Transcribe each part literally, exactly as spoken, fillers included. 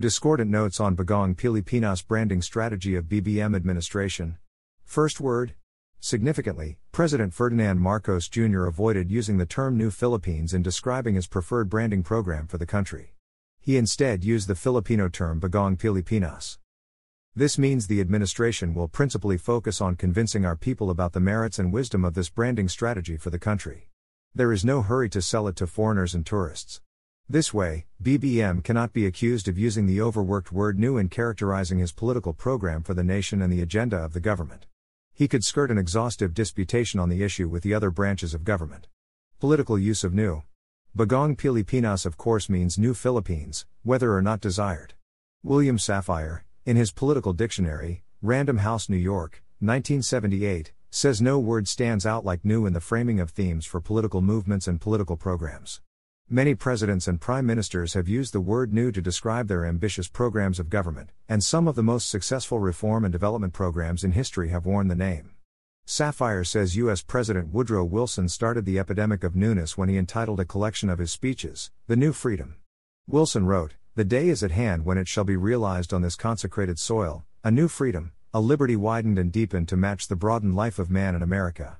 Discordant notes on Bagong Pilipinas branding strategy of B B M administration. First word. Significantly, President Ferdinand Marcos Junior avoided using the term New Philippines in describing his preferred branding program for the country. He instead used the Filipino term Bagong Pilipinas. This means the administration will principally focus on convincing our people about the merits and wisdom of this branding strategy for the country. There is no hurry to sell it to foreigners and tourists. This way, B B M cannot be accused of using the overworked word new in characterizing his political program for the nation and the agenda of the government. He could skirt an exhaustive disputation on the issue with the other branches of government. Political use of new. Bagong Pilipinas of course means New Philippines, whether or not desired. William Safire, in his Political Dictionary, Random House, New York, nineteen seventy-eight, says no word stands out like new in the framing of themes for political movements and political programs. Many presidents and prime ministers have used the word new to describe their ambitious programs of government, and some of the most successful reform and development programs in history have worn the name. Safire says U S President Woodrow Wilson started the epidemic of newness when he entitled a collection of his speeches, The New Freedom. Wilson wrote, "The day is at hand when it shall be realized on this consecrated soil, a new freedom, a liberty widened and deepened to match the broadened life of man in America."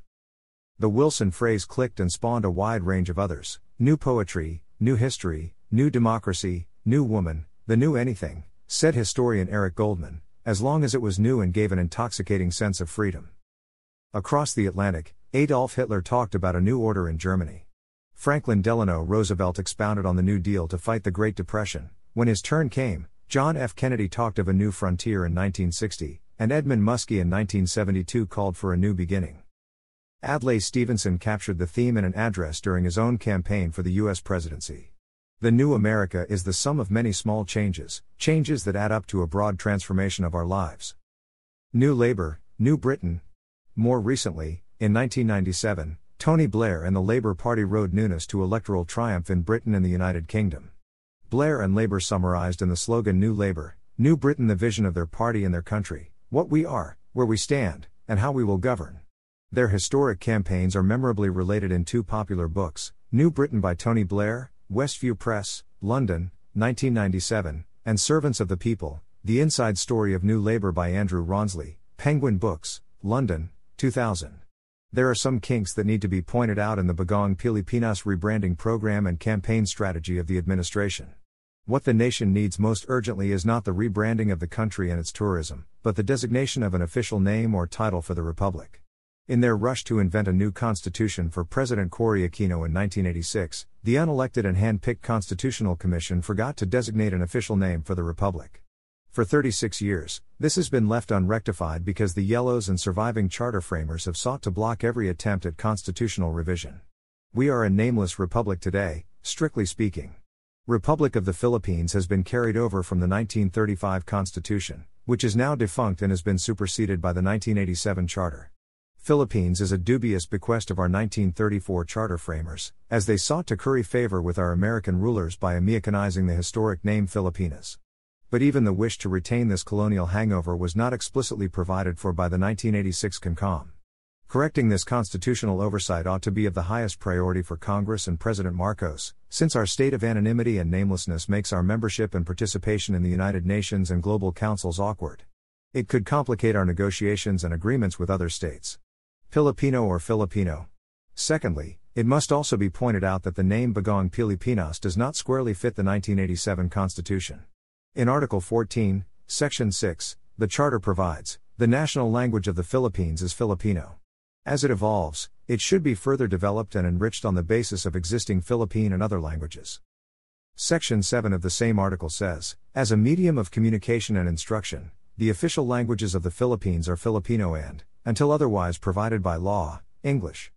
The Wilson phrase clicked and spawned a wide range of others: new poetry, new history, new democracy, new woman, the new anything, said historian Eric Goldman, as long as it was new and gave an intoxicating sense of freedom. Across the Atlantic, Adolf Hitler talked about a new order in Germany. Franklin Delano Roosevelt expounded on the New Deal to fight the Great Depression. When his turn came, John F. Kennedy talked of a new frontier in nineteen sixty, and Edmund Muskie in nineteen seventy-two called for a new beginning. Adlai Stevenson captured the theme in an address during his own campaign for the U S presidency. The new America is the sum of many small changes, changes that add up to a broad transformation of our lives. New Labour, New Britain. More recently, in nineteen ninety-seven, Tony Blair and the Labour Party rode newness to electoral triumph in Britain and the United Kingdom. Blair and Labour summarized in the slogan New Labour, New Britain the vision of their party and their country, what we are, where we stand, and how we will govern. Their historic campaigns are memorably related in two popular books, New Britain by Tony Blair, Westview Press, London, nineteen ninety-seven, and Servants of the People, The Inside Story of New Labour by Andrew Ronsley, Penguin Books, London, two thousand. There are some kinks that need to be pointed out in the Bagong Pilipinas rebranding program and campaign strategy of the administration. What the nation needs most urgently is not the rebranding of the country and its tourism, but the designation of an official name or title for the republic. In their rush to invent a new constitution for President Cory Aquino in nineteen eighty-six, the unelected and hand-picked Constitutional Commission forgot to designate an official name for the republic. For thirty-six years, this has been left unrectified because the yellows and surviving charter framers have sought to block every attempt at constitutional revision. We are a nameless republic today, strictly speaking. Republic of the Philippines has been carried over from the nineteen thirty-five Constitution, which is now defunct and has been superseded by the nineteen eighty-seven Charter. Philippines is a dubious bequest of our nineteen thirty-four charter framers, as they sought to curry favor with our American rulers by Americanizing the historic name Filipinas. But even the wish to retain this colonial hangover was not explicitly provided for by the nineteen eighty-six CONCOM. Correcting this constitutional oversight ought to be of the highest priority for Congress and President Marcos, since our state of anonymity and namelessness makes our membership and participation in the United Nations and global councils awkward. It could complicate our negotiations and agreements with other states. Filipino or Filipino. Secondly, it must also be pointed out that the name Bagong Pilipinas does not squarely fit the nineteen eighty-seven Constitution. In Article fourteen, Section six, the Charter provides, the national language of the Philippines is Filipino. As it evolves, it should be further developed and enriched on the basis of existing Philippine and other languages. Section seven of the same article says, as a medium of communication and instruction, the official languages of the Philippines are Filipino and, until otherwise provided by law, English.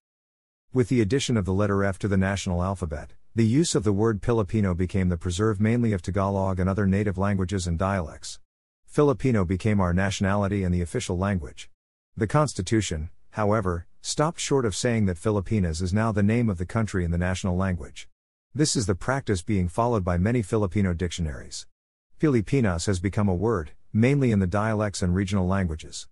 With the addition of the letter F to the national alphabet, The use of the word Filipino became the preserve mainly of Tagalog and other native languages and dialects. Filipino became our nationality and the official language. The Constitution, however, stopped short of saying that Filipinas is now the name of the country and the national language. This is the practice being followed by many Filipino dictionaries. Pilipinas has become a word, mainly in the dialects and regional languages.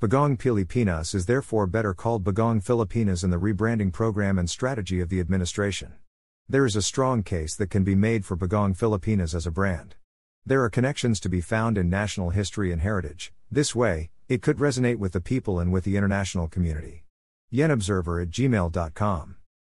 Bagong Pilipinas is therefore better called Bagong Pilipinas in the rebranding program and strategy of the administration. There is a strong case that can be made for Bagong Pilipinas as a brand. There are connections to be found in national history and heritage. This way, it could resonate with the people and with the international community. Yenobserver at gmail dot com